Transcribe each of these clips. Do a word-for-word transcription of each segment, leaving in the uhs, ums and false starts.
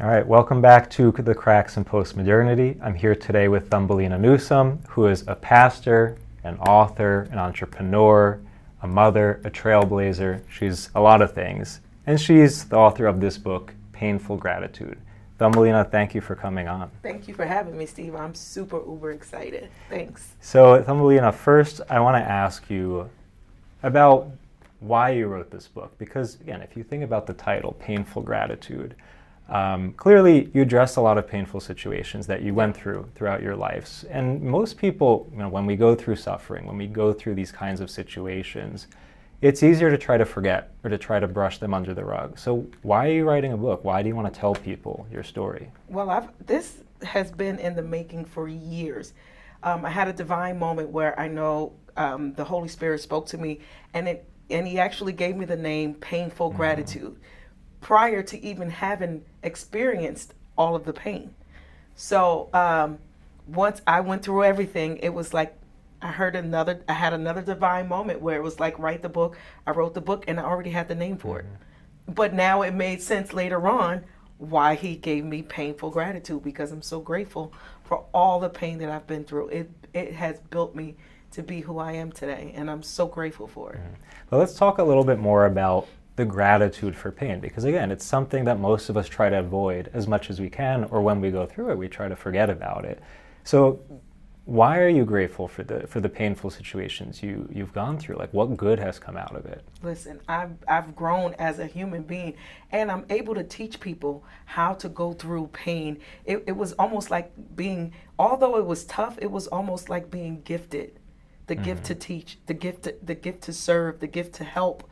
All right, welcome back to The Cracks in Postmodernity. I'm here today with Thumbelina Newsome, who is a pastor, an author, an entrepreneur, a mother, a trailblazer. She's a lot of things. And she's the author of this book, Painful Gratitude. Thumbelina, thank you for coming on. Thank you for having me, Steve. I'm super, uber excited. Thanks. So, Thumbelina, first, I want to ask you about why you wrote this book. Because, again, if you think about the title, Painful Gratitude, Um, clearly, you address a lot of painful situations that you went through throughout your lives. And most people, you know, when we go through suffering, when we go through these kinds of situations, it's easier to try to forget or to try to brush them under the rug. So why are you writing a book? Why do you want to tell people your story? Well, I've, this has been in the making for years. Um, I had a divine moment where I know um, the Holy Spirit spoke to me, and, it, and he actually gave me the name Painful mm. Gratitude, prior to even having experienced all of the pain. So um, once I went through everything, it was like I heard another, I had another divine moment where it was like, write the book. I wrote the book and I already had the name for it. But now it made sense later on why he gave me Painful Gratitude, because I'm so grateful for all the pain that I've been through. It, it has built me to be who I am today, and I'm so grateful for it. Well, let's talk a little bit more about the gratitude for pain, because again, it's something that most of us try to avoid as much as we can, or when we go through it, we try to forget about it. So why are you grateful for the for the painful situations you, you've gone through? Like, what good has come out of it? Listen, I've, I've grown as a human being, and I'm able to teach people how to go through pain. It, it was almost like being, although it was tough, it was almost like being gifted. The mm-hmm. gift to teach, the gift to, the gift to serve, the gift to help.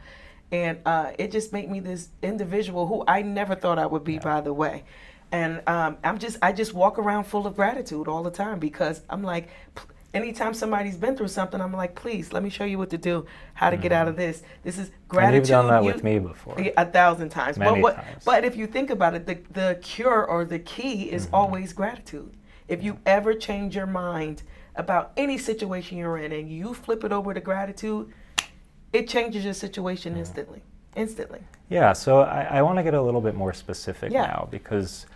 And uh, it just made me this individual who I never thought I would be, yeah. by the way. And um, I'm just, I just walk around full of gratitude all the time, because I'm like, anytime somebody's been through something, I'm like, please, let me show you what to do, how to mm-hmm. get out of this. This is gratitude. And you've done that you, with me before. A thousand times. Many but what, times. But if you think about it, the, the cure or the key is mm-hmm. always gratitude. If you ever change your mind about any situation you're in and you flip it over to gratitude, it changes your situation instantly, instantly. Yeah, so I, I want to get a little bit more specific yeah. now, because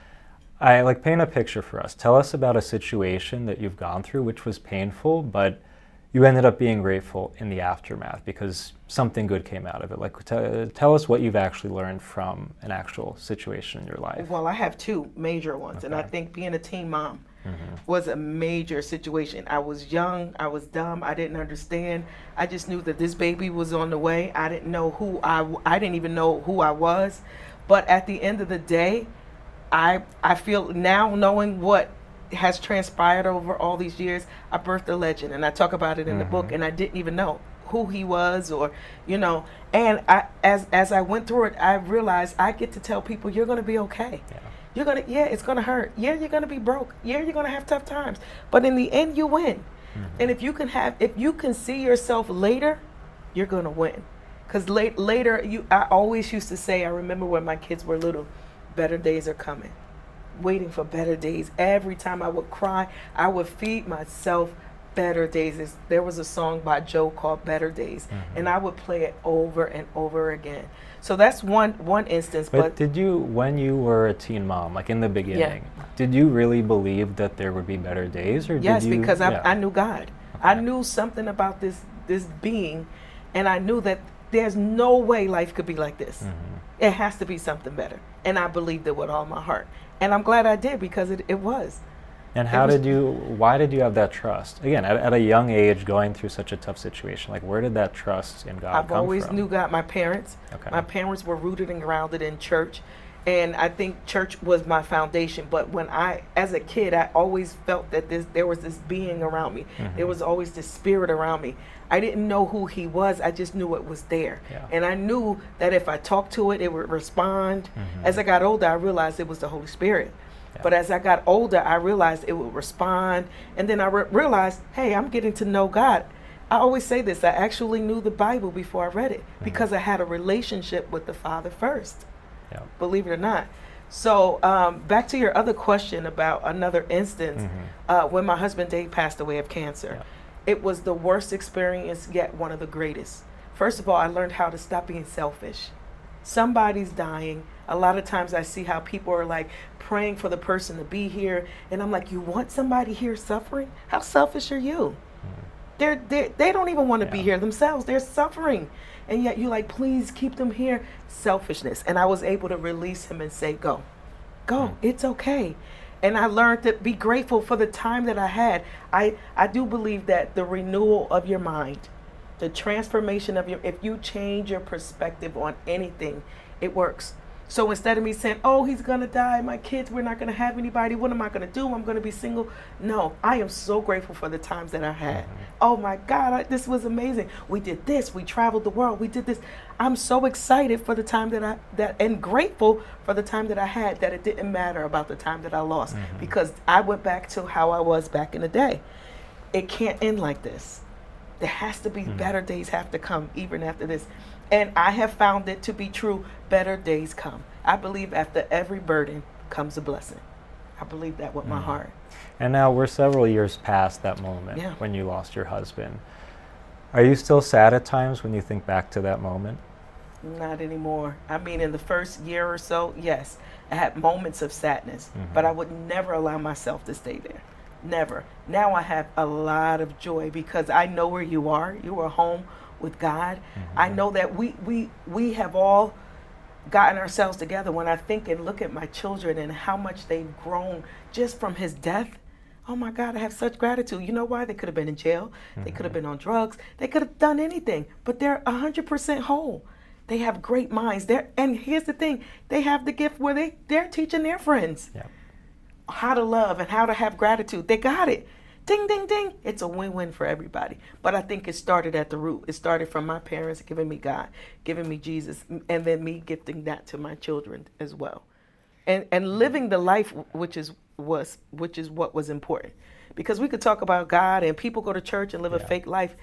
I like paint a picture for us. Tell us about a situation that you've gone through, which was painful, but you ended up being grateful in the aftermath because something good came out of it. Like, t- tell us what you've actually learned from an actual situation in your life. Well, I have two major ones, okay. and I think being a teen mom mm-hmm. was a major situation. I was young, I was dumb, I didn't understand. I just knew that this baby was on the way. I didn't know who I, I didn't even know who I was. But at the end of the day, I, I feel now, knowing what has transpired over all these years, I birthed a legend, and I talk about it in mm-hmm. the book, and I didn't even know who he was, or, you know, and I, as, as I went through it, I realized I get to tell people, you're going to be okay. Yeah. You're gonna, yeah, it's gonna hurt. Yeah, you're gonna be broke. Yeah, you're gonna have tough times. But in the end, you win. Mm-hmm. And if you can have, if you can see yourself later, you're gonna win. Cause late, later, you, I always used to say, I remember when my kids were little, better days are coming. Waiting for better days. Every time I would cry, I would feed myself better days. There was a song by Joe called Better Days, mm-hmm. and I would play it over and over again. So that's one one instance. But, but did you, when you were a teen mom, like in the beginning, yeah. did you really believe that there would be better days? Or yes, did you, because I, yeah. I knew God. Okay. I knew something about this this being, and I knew that there's no way life could be like this. Mm-hmm. It has to be something better. And I believed it with all my heart. And I'm glad I did, because it, it was. And how did you, why did you have that trust? Again, at, at a young age, going through such a tough situation, like, where did that trust in God come from? I've always knew God, my parents. Okay. My parents were rooted and grounded in church. And I think church was my foundation. But when I, as a kid, I always felt that this, there was this being around me. Mm-hmm. There was always this spirit around me. I didn't know who he was. I just knew it was there. Yeah. And I knew that if I talked to it, it would respond. Mm-hmm. As I got older, I realized it was the Holy Spirit. But as I got older, I realized it would respond. And then I re- realized, hey, I'm getting to know God. I always say this. I actually knew the Bible before I read it, mm-hmm. because I had a relationship with the Father first, yeah. believe it or not. So um, back to your other question about another instance, mm-hmm. uh, when my husband Dave passed away of cancer. Yeah. It was the worst experience, yet one of the greatest. First of all, I learned how to stop being selfish. Somebody's dying. A lot of times I see how people are like praying for the person to be here, and I'm like, you want somebody here suffering? How selfish are you? They're, they're, they don't even want to yeah. be here themselves. They're suffering. And yet you're like, please keep them here. Selfishness. And I was able to release him and say, go. Go. Mm. It's okay. And I learned to be grateful for the time that I had. I, I do believe that the renewal of your mind, the transformation of your, if you change your perspective on anything, it works. So instead of me saying, oh, he's going to die, my kids, we're not going to have anybody, what am I going to do, I'm going to be single. No, I am so grateful for the times that I had. Mm-hmm. Oh my God, I, this was amazing. We did this, we traveled the world, we did this. I'm so excited for the time that I, that and grateful for the time that I had, that it didn't matter about the time that I lost. Mm-hmm. Because I went back to how I was back in the day. It can't end like this. There has to be mm-hmm. better days have to come even after this. And I have found it to be true. Better days come. I believe after every burden comes a blessing. I believe that with mm. my heart. And now we're several years past that moment yeah. when you lost your husband. Are you still sad at times when you think back to that moment? Not anymore. I mean, in the first year or so, yes, I had moments of sadness, mm-hmm. but I would never allow myself to stay there. Never. Now I have a lot of joy because I know where you are. You are home with God. Mm-hmm. I know that we, we, we have all gotten ourselves together. When I think and look at my children and how much they've grown just from his death, oh my God, I have such gratitude. You know why? They could have been in jail. Mm-hmm. They could have been on drugs. They could have done anything, but they're one hundred percent whole. They have great minds. They're, and here's the thing, they have the gift where they, they're teaching their friends yep. how to love and how to have gratitude. They got it. Ding, ding, ding. It's a win-win for everybody. But I think it started at the root. It started from my parents giving me God, giving me Jesus, and then me gifting that to my children as well. And and living the life which is was which is what was important. Because we could talk about God and people go to church and live yeah. a fake life.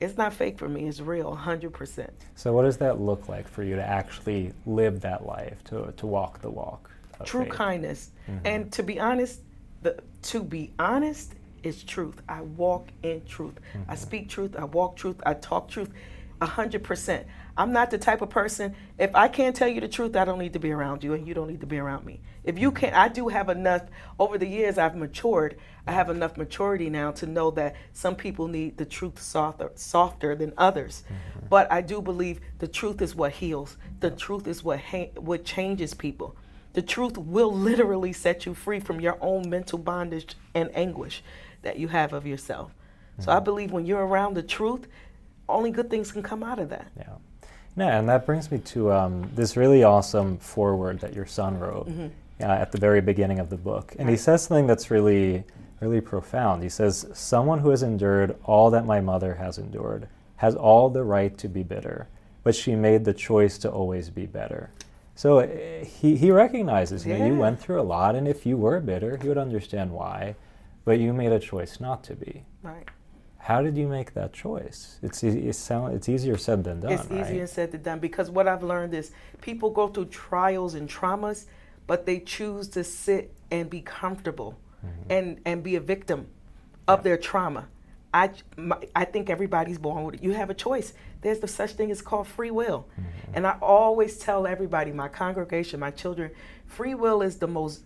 It's not fake for me. It's real, one hundred percent. So what does that look like for you to actually live that life, to to walk the walk? True faith. Kindness. Mm-hmm. And to be honest, the to be honest, it's truth. I walk in truth. Mm-hmm. I speak truth. I walk truth. I talk truth. A hundred percent. I'm not the type of person, if I can't tell you the truth, I don't need to be around you and you don't need to be around me. If you can't, I do have enough, over the years I've matured. I have enough maturity now to know that some people need the truth softer, softer than others. Mm-hmm. But I do believe the truth is what heals. The truth is what ha- what changes people. The truth will literally set you free from your own mental bondage and anguish that you have of yourself. Mm-hmm. So I believe when you're around the truth, only good things can come out of that. Yeah. No, and that brings me to um, this really awesome foreword that your son wrote mm-hmm. uh, at the very beginning of the book. And he says something that's really, really profound. He says, someone who has endured all that my mother has endured has all the right to be bitter, but she made the choice to always be better. So uh, he, he recognizes, you yeah. know, you went through a lot, and if you were bitter, he would understand why. But you made a choice not to be. Right. How did you make that choice? It's e- it sound, it's easier said than done, It's right? easier said than done, because what I've learned is people go through trials and traumas, but they choose to sit and be comfortable mm-hmm. and, and be a victim of yeah. their trauma. I, my, I think everybody's born with it. You have a choice. There's the such thing as called free will. Mm-hmm. And I always tell everybody, my congregation, my children, free will is the most...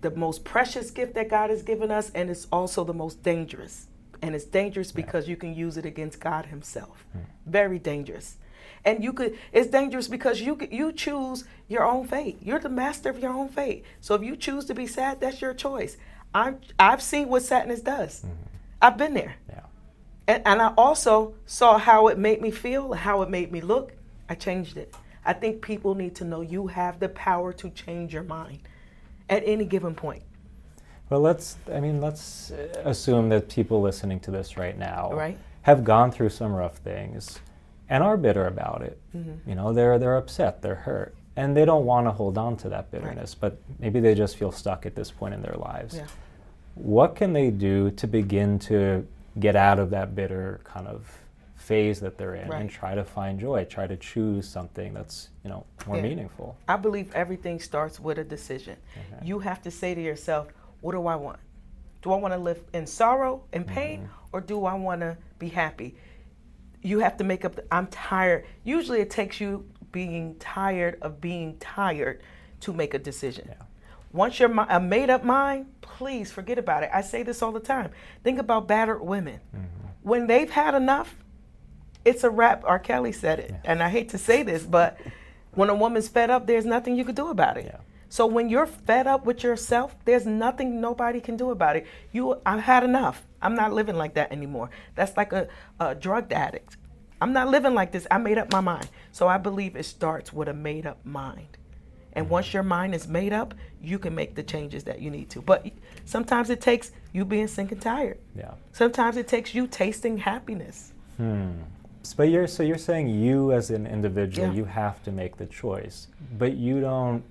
the most precious gift that God has given us, and it's also the most dangerous. And it's dangerous because yeah. you can use it against God himself. Mm. Very dangerous. And you could, it's dangerous because you you choose your own fate. You're the master of your own fate. So if you choose to be sad, that's your choice. I'm, I've seen what sadness does. Mm-hmm. I've been there. Yeah. And, and I also saw how it made me feel, how it made me look. I changed it. I think people need to know you have the power to change your mind at any given point. Well, let's, I mean, let's assume that people listening to this right now right. have gone through some rough things and are bitter about it. Mm-hmm. You know, they're they're upset, they're hurt, and they don't want to hold on to that bitterness, right. but maybe they just feel stuck at this point in their lives. Yeah. What can they do to begin to get out of that bitter kind of phase that they're in right. and try to find joy, try to choose something that's, you know, more yeah. meaningful? I believe everything starts with a decision. Mm-hmm. You have to say to yourself, what do I want? Do I want to live in sorrow and pain mm-hmm. or do I want to be happy? You have to make up, the, I'm tired. Usually it takes you being tired of being tired to make a decision. Yeah. Once you're a made up mind, please forget about it. I say this all the time. Think about battered women. Mm-hmm. When they've had enough, it's a wrap. R. Kelly said it. Yeah. And I hate to say this, but when a woman's fed up, there's nothing you can do about it. Yeah. So when you're fed up with yourself, there's nothing nobody can do about it. You, I've had enough. I'm not living like that anymore. That's like a, a drug addict. I'm not living like this. I made up my mind. So I believe it starts with a made up mind. And once your mind is made up, you can make the changes that you need to. But sometimes it takes you being sick and tired. Yeah. Sometimes it takes you tasting happiness. Hmm. So you're, so you're saying you as an individual, yeah. you have to make the choice, but you don't,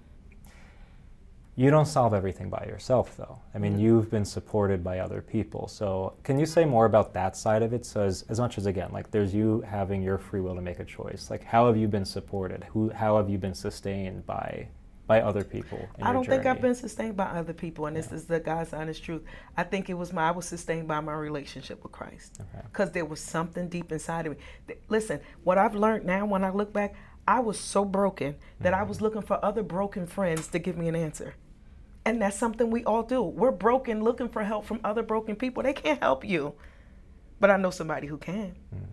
you don't solve everything by yourself though. I mean, mm-hmm. you've been supported by other people. So can you say more about that side of it? So as, as much as again, like there's you having your free will to make a choice, like how have you been supported? Who, how have you been sustained by, by other people? I don't think I've been sustained by other people. And yeah. this is the God's honest truth. I think it was my, I was sustained by my relationship with Christ because okay. there was something deep inside of me. Listen, what I've learned now, when I look back, I was so broken that mm-hmm. I was looking for other broken friends to give me an answer. And that's something we all do. We're broken looking for help from other broken people. They can't help you. But I know somebody who can. Mm-hmm.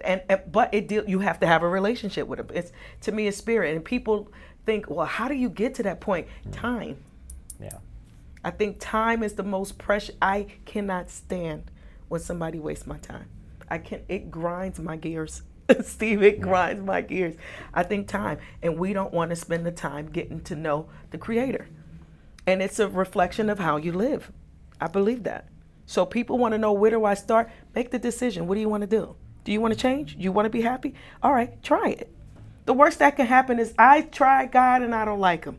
And, and but it de- you have to have a relationship with them. It's, to me, it's spirit. And people think, well, how do you get to that point? Mm-hmm. Time. Yeah. I think time is the most precious. I cannot stand when somebody wastes my time. I can. It grinds my gears. Steve, it grinds my gears. I think time, and we don't want to spend the time getting to know the Creator. And it's a reflection of how you live. I believe that. So people want to know, where do I start? Make the decision. What do you want to do? Do you want to change? You want to be happy? All right, try it. The worst that can happen is I try God and I don't like him.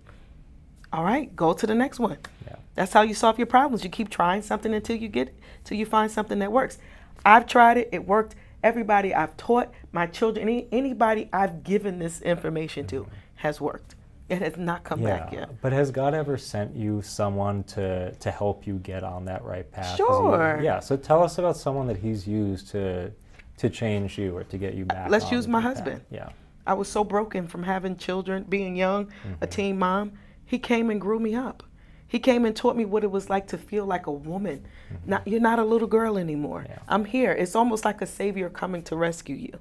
All right, go to the next one. Yeah. That's how you solve your problems. You keep trying something until you get, till you find something that works. I've tried it. It worked. Everybody I've taught, my children, any, anybody I've given this information to has worked. It has not come yeah, back yet. But has God ever sent you someone to, to help you get on that right path? Sure. He, yeah, so tell us about someone that he's used to to change you or to get you back. Let's on use my husband. Path. Yeah. I was so broken from having children, being young, mm-hmm. a teen mom. He came and grew me up. He came and taught me what it was like to feel like a woman. Mm-hmm. Not, you're not a little girl anymore. Yeah. I'm here. It's almost like a savior coming to rescue you.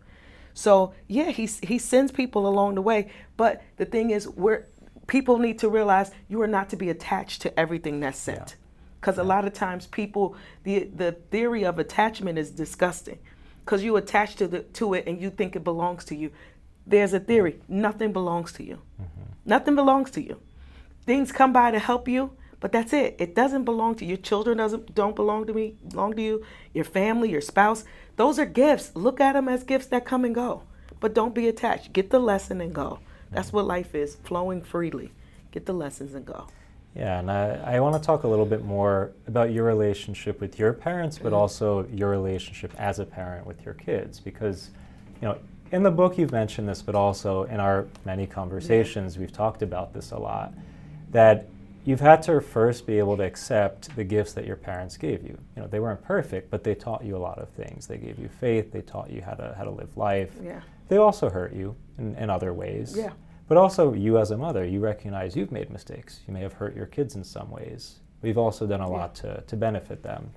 So yeah, he he sends people along the way. But the thing is, we're, people need to realize you are not to be attached to everything that's sent. Because yeah. yeah. a lot of times people, the, the theory of attachment is disgusting. Because you attach to, the, to it and you think it belongs to you. There's a theory. Nothing belongs to you. Mm-hmm. Nothing belongs to you. Things come by to help you, but that's it. It doesn't belong to you. Your children doesn't don't belong to me, belong to you, your family, your spouse. Those are gifts. Look at them as gifts that come and go, but don't be attached. Get the lesson and go. That's what life is, flowing freely. Get the lessons and go. Yeah, and I, I want to talk a little bit more about your relationship with your parents, but mm-hmm. also your relationship as a parent with your kids, because, you know, in the book you've mentioned this, but also in our many conversations, yeah. we've talked about this a lot. That you've had to first be able to accept the gifts that your parents gave you. You know, they weren't perfect, but they taught you a lot of things. They gave you faith. They taught you how to how to live life. Yeah. They also hurt you in, in other ways. Yeah. But also you as a mother, you recognize you've made mistakes. You may have hurt your kids in some ways. We've also done a yeah. lot to, to benefit them.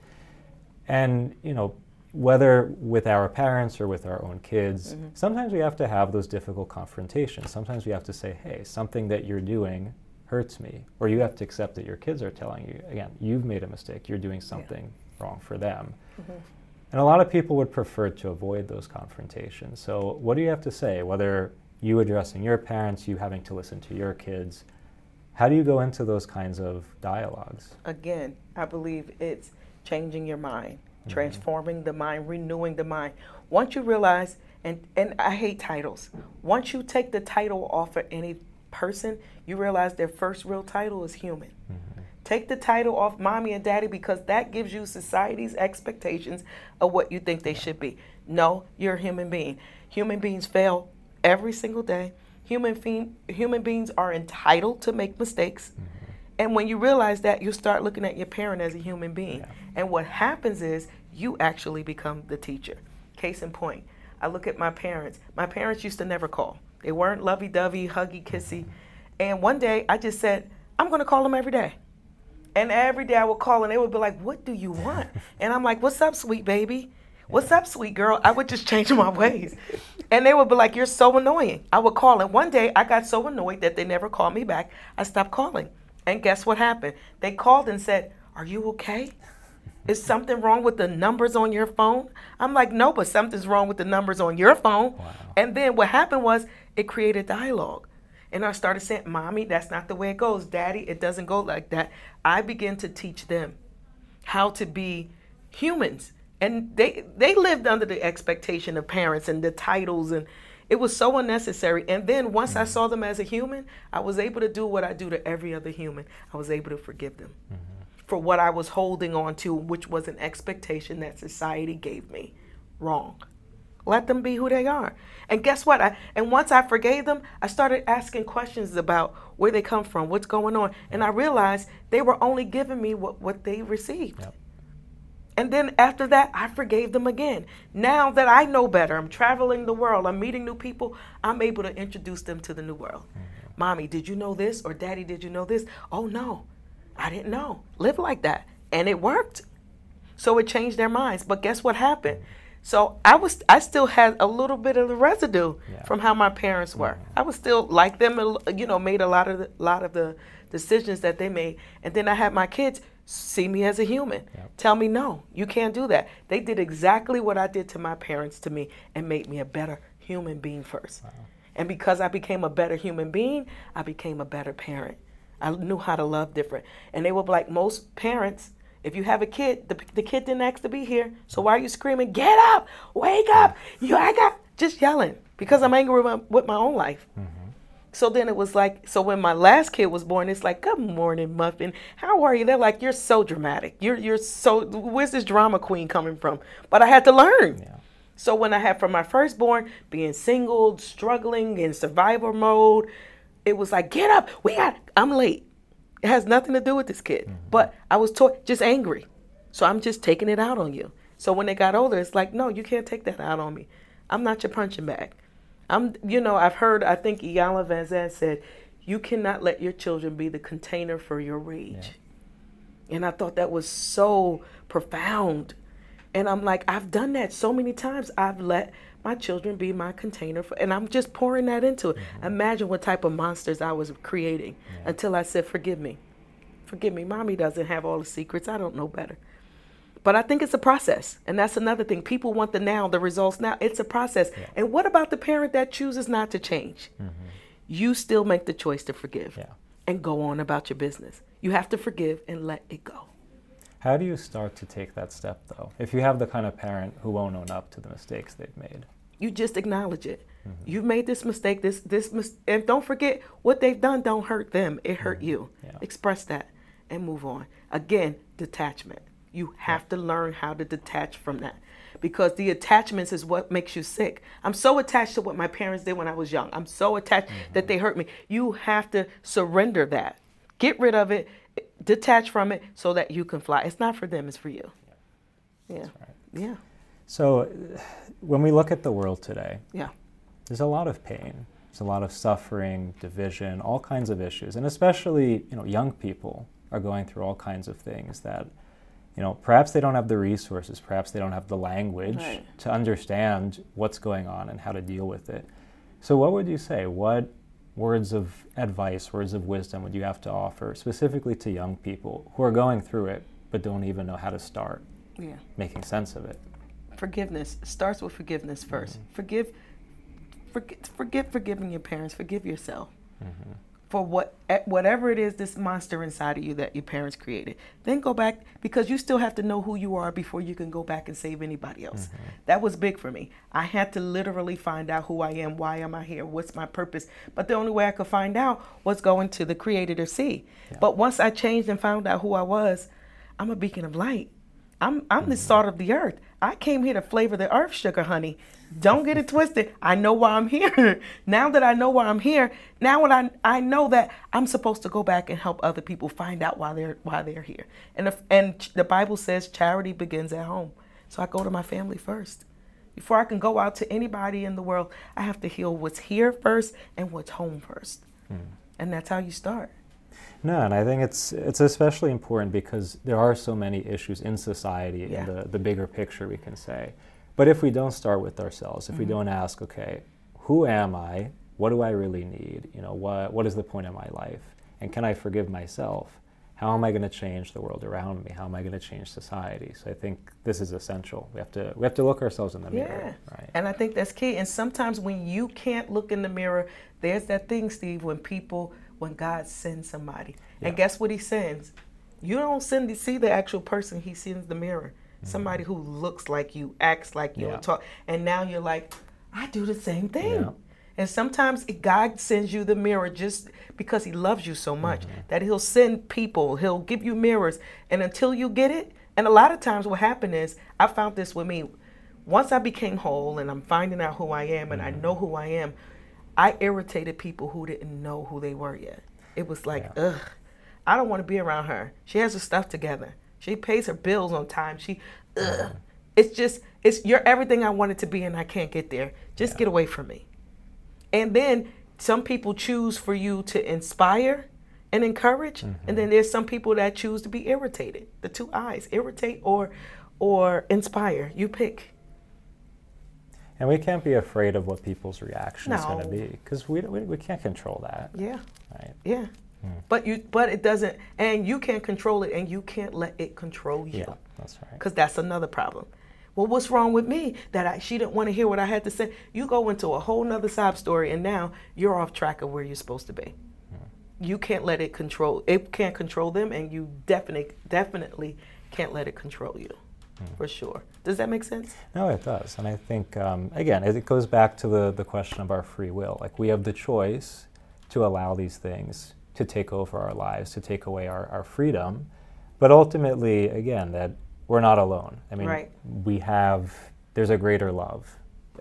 And, you know, whether with our parents or with our own kids, mm-hmm. sometimes we have to have those difficult confrontations. Sometimes we have to say, hey, something that you're doing hurts me, or you have to accept that your kids are telling you, again, you've made a mistake, you're doing something yeah. wrong for them. Mm-hmm. And a lot of people would prefer to avoid those confrontations. So what do you have to say, whether you addressing your parents, you having to listen to your kids, how do you go into those kinds of dialogues? Again, I believe it's changing your mind, transforming mm-hmm. the mind, renewing the mind. Once you realize, and, and I hate titles, once you take the title off of any person, you realize their first real title is human. Mm-hmm. Take the title off mommy and daddy, because that gives you society's expectations of what you think they should be. No, you're a human being. Human beings fail every single day. Human fe- human beings are entitled to make mistakes. Mm-hmm. And when you realize that, you start looking at your parent as a human being. Yeah. And what happens is you actually become the teacher. Case in point, I look at my parents. My parents used to never call. They weren't lovey-dovey, huggy, kissy. And one day I just said, I'm going to call them every day. And every day I would call and they would be like, what do you want? And I'm like, what's up, sweet baby? What's up, sweet girl? I would just change my ways. And they would be like, you're so annoying. I would call. And one day I got so annoyed that they never called me back. I stopped calling. And guess what happened? They called and said, are you okay? Is something wrong with the numbers on your phone? I'm like, no, but something's wrong with the numbers on your phone. Wow. And then what happened was it created dialogue. And I started saying, mommy, that's not the way it goes. Daddy, it doesn't go like that. I began to teach them how to be humans. And they they lived under the expectation of parents and the titles, and it was so unnecessary. And then once mm-hmm. I saw them as a human, I was able to do what I do to every other human. I was able to forgive them mm-hmm. for what I was holding on to, which was an expectation that society gave me. Wrong. Let them be who they are. And guess what? I, and once I forgave them, I started asking questions about where they come from, what's going on. And I realized they were only giving me what, what they received. Yep. And then after that, I forgave them again. Now that I know better, I'm traveling the world, I'm meeting new people, I'm able to introduce them to the new world. Mm-hmm. Mommy, did you know this? Or Daddy, did you know this? Oh, no, I didn't know. Live like that. And it worked. So it changed their minds. But guess what happened? So I was, I still had a little bit of the residue yeah. from how my parents were. Mm-hmm. I was still like them, you know, made a lot of the, lot of the decisions that they made. And then I had my kids see me as a human. Yep. Tell me, no, you can't do that. They did exactly what I did to my parents to me and made me a better human being first. Wow. And because I became a better human being, I became a better parent. I knew how to love different. And they were like, most parents, if you have a kid, the, the kid didn't ask to be here. So why are you screaming, get up, wake up, you, I got, just yelling because I'm angry with my, with my own life. Mm-hmm. So then it was like, so when my last kid was born, it's like, good morning, Muffin. How are you? They're like, you're so dramatic. You're you're so, where's this drama queen coming from? But I had to learn. Yeah. So when I had from my firstborn, being single, struggling, in survival mode, it was like, get up. We got, I'm late. It has nothing to do with this kid. Mm-hmm. But I was taught, just angry. So I'm just taking it out on you. So when they got older, it's like, no, you can't take that out on me. I'm not your punching bag. I'm, you know, I've heard, I think Iyanla Vanzant said, you cannot let your children be the container for your rage. Yeah. And I thought that was so profound. And I'm like, I've done that so many times. I've let my children be my container for, and I'm just pouring that into it. Mm-hmm. Imagine what type of monsters I was creating yeah. until I said, forgive me. Forgive me. Mommy doesn't have all the secrets. I don't know better. But I think it's a process. And that's another thing. People want the now, the results now. It's a process. Yeah. And what about the parent that chooses not to change? Mm-hmm. You still make the choice to forgive yeah. and go on about your business. You have to forgive and let it go. How do you start to take that step, though? If you have the kind of parent who won't own up to the mistakes they've made. You just acknowledge it. Mm-hmm. You've made this mistake. This this mis- And don't forget, what they've done don't hurt them. It hurt mm-hmm. you. Yeah. Express that and move on. Again, detachment. You have to learn how to detach from that, because the attachments is what makes you sick. I'm so attached to what my parents did when I was young. I'm so attached mm-hmm. that they hurt me. You have to surrender that. Get rid of it. Detach from it so that you can fly. It's not for them. It's for you. Yeah. Yeah. Right. Yeah. So when we look at the world today, yeah, there's a lot of pain. There's a lot of suffering, division, all kinds of issues. And especially, you know, young people are going through all kinds of things that, you know, perhaps they don't have the resources, perhaps they don't have the language right. to understand what's going on and how to deal with it. So what would you say? What words of advice, words of wisdom would you have to offer specifically to young people who are going through it but don't even know how to start yeah. making sense of it? Forgiveness. It starts with forgiveness first. Mm-hmm. Forgive, forgive, forgive forgiving your parents. Forgive yourself. Mm-hmm. For what, whatever it is, this monster inside of you that your parents created. Then go back, because you still have to know who you are before you can go back and save anybody else. Mm-hmm. That was big for me. I had to literally find out who I am, why am I here, what's my purpose. But the only way I could find out was going to the creator sea. Yeah. But once I changed and found out who I was, I'm a beacon of light. I'm I'm mm-hmm. the salt of the earth. I came here to flavor the earth, sugar honey. Don't get it twisted. I know why I'm here. Now that I know why I'm here, now when I I know that I'm supposed to go back and help other people find out why they're why they're here. And if, and the Bible says charity begins at home. So I go to my family first. Before I can go out to anybody in the world, I have to heal what's here first and what's home first. Mm. and that's how you start. No, and I think it's it's especially important because there are so many issues in society, yeah. in the, the bigger picture, we can say. But if we don't start with ourselves, if mm-hmm. we don't ask, okay, who am I? What do I really need? You know, what what is the point of my life? And can I forgive myself? How am I going to change the world around me? How am I going to change society? So I think this is essential. We have to we have to look ourselves in the yeah. mirror. Right? And I think that's key. And sometimes when you can't look in the mirror, there's that thing, Steve, when people when God sends somebody. Yeah. And guess what he sends? You don't send see the actual person, he sends the mirror. Mm-hmm. Somebody who looks like you, acts like you, yeah. and talk. And now you're like, I do the same thing. Yeah. And sometimes God sends you the mirror just because he loves you so much mm-hmm. that he'll send people, he'll give you mirrors. And until you get it, and a lot of times what happened is, I found this with me. Once I became whole and I'm finding out who I am and mm-hmm. I know who I am, I irritated people who didn't know who they were yet. It was like, yeah. ugh, I don't want to be around her. She has her stuff together. She pays her bills on time. She, ugh. Mm-hmm. It's just, it's you're everything I wanted to be and I can't get there. Just yeah. get away from me. And then some people choose for you to inspire and encourage. Mm-hmm. And then there's some people that choose to be irritated. The two eyes, irritate or or inspire. You pick. And we can't be afraid of what people's reaction no. is going to be. Because we, we we can't control that. Yeah. Right? Yeah. Mm. But you but it doesn't, and you can't control it and you can't let it control you. Yeah, that's right. Because that's another problem. Well, what's wrong with me that I, she didn't want to hear what I had to say? You go into a whole nother sob story and now you're off track of where you're supposed to be. Yeah. You can't let it control, it can't control them, and you definitely definitely can't let it control you, mm. for sure. Does that make sense? No, it does. And I think, um, again, it goes back to the, the question of our free will. Like, we have the choice to allow these things to take over our lives, to take away our, our freedom. But ultimately, again, that we're not alone. I mean, right. we have, there's a greater love,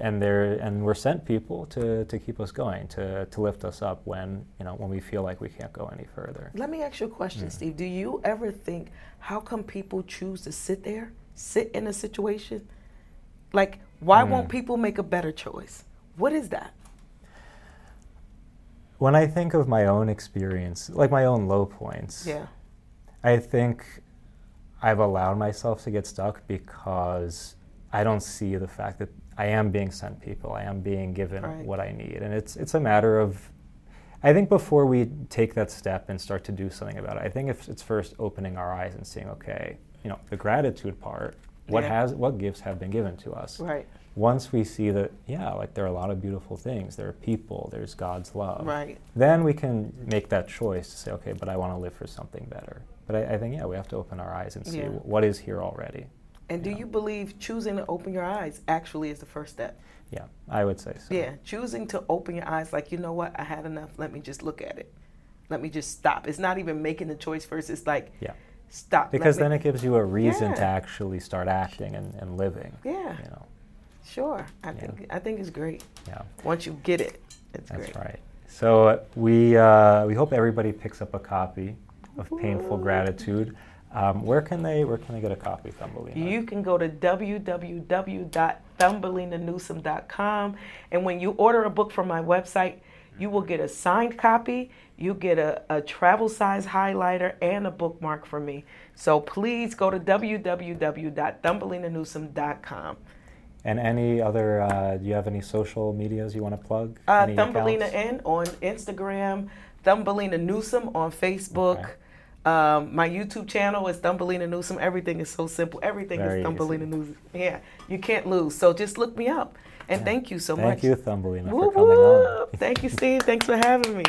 and there, and we're sent people to, to keep us going, to, to lift us up when, you know, when we feel like we can't go any further. Let me ask you a question, mm. Steve. Do you ever think, how come people choose to sit there, sit in a situation? Like, why mm. won't people make a better choice? What is that? When I think of my own experience, like my own low points, yeah, I think I've allowed myself to get stuck because I don't see the fact that I am being sent people. I am being given right. what I need. And it's it's a matter of, I think before we take that step and start to do something about it, I think if it's first opening our eyes and seeing, okay, you know, the gratitude part, what yeah. has what gifts have been given to us. Right. Once we see that, yeah, like there are a lot of beautiful things. There are people, there's God's love. Right. Then we can make that choice to say, okay, but I want to live for something better. But I, I think, yeah, we have to open our eyes and see yeah. what is here already. And do you, know? you believe choosing to open your eyes actually is the first step? Yeah, I would say so. Yeah, choosing to open your eyes, like, you know what, I had enough. Let me just look at it. Let me just stop. It's not even making the choice first. It's like, yeah. stop. Because then me. It gives you a reason yeah. to actually start acting and, and living. Yeah, you know? Sure. I yeah. think I think it's great. Yeah. Once you get it, it's That's great. That's right. So uh, we, uh, we hope everybody picks up a copy of Painful Gratitude. Um, where can they where can they get a copy, Thumbelina? You can go to w w w dot thumbelina newsome dot com, and when you order a book from my website, you will get a signed copy, you get a, a travel size highlighter, and a bookmark from me. So please go to w w w dot thumbelina newsome dot com. And any other, uh, do you have any social medias you want to plug? Uh, Thumbelina N on Instagram, Thumbelina Newsome on Facebook. Okay. Um, my YouTube channel is Thumbelina Newsome. Everything is so simple. Everything Very is Thumbelina Newsome. Yeah, you can't lose. So just look me up. And yeah. thank you so thank much. Thank you, Thumbelina, whoop, for coming whoop. on. Thank you, Steve. Thanks for having me.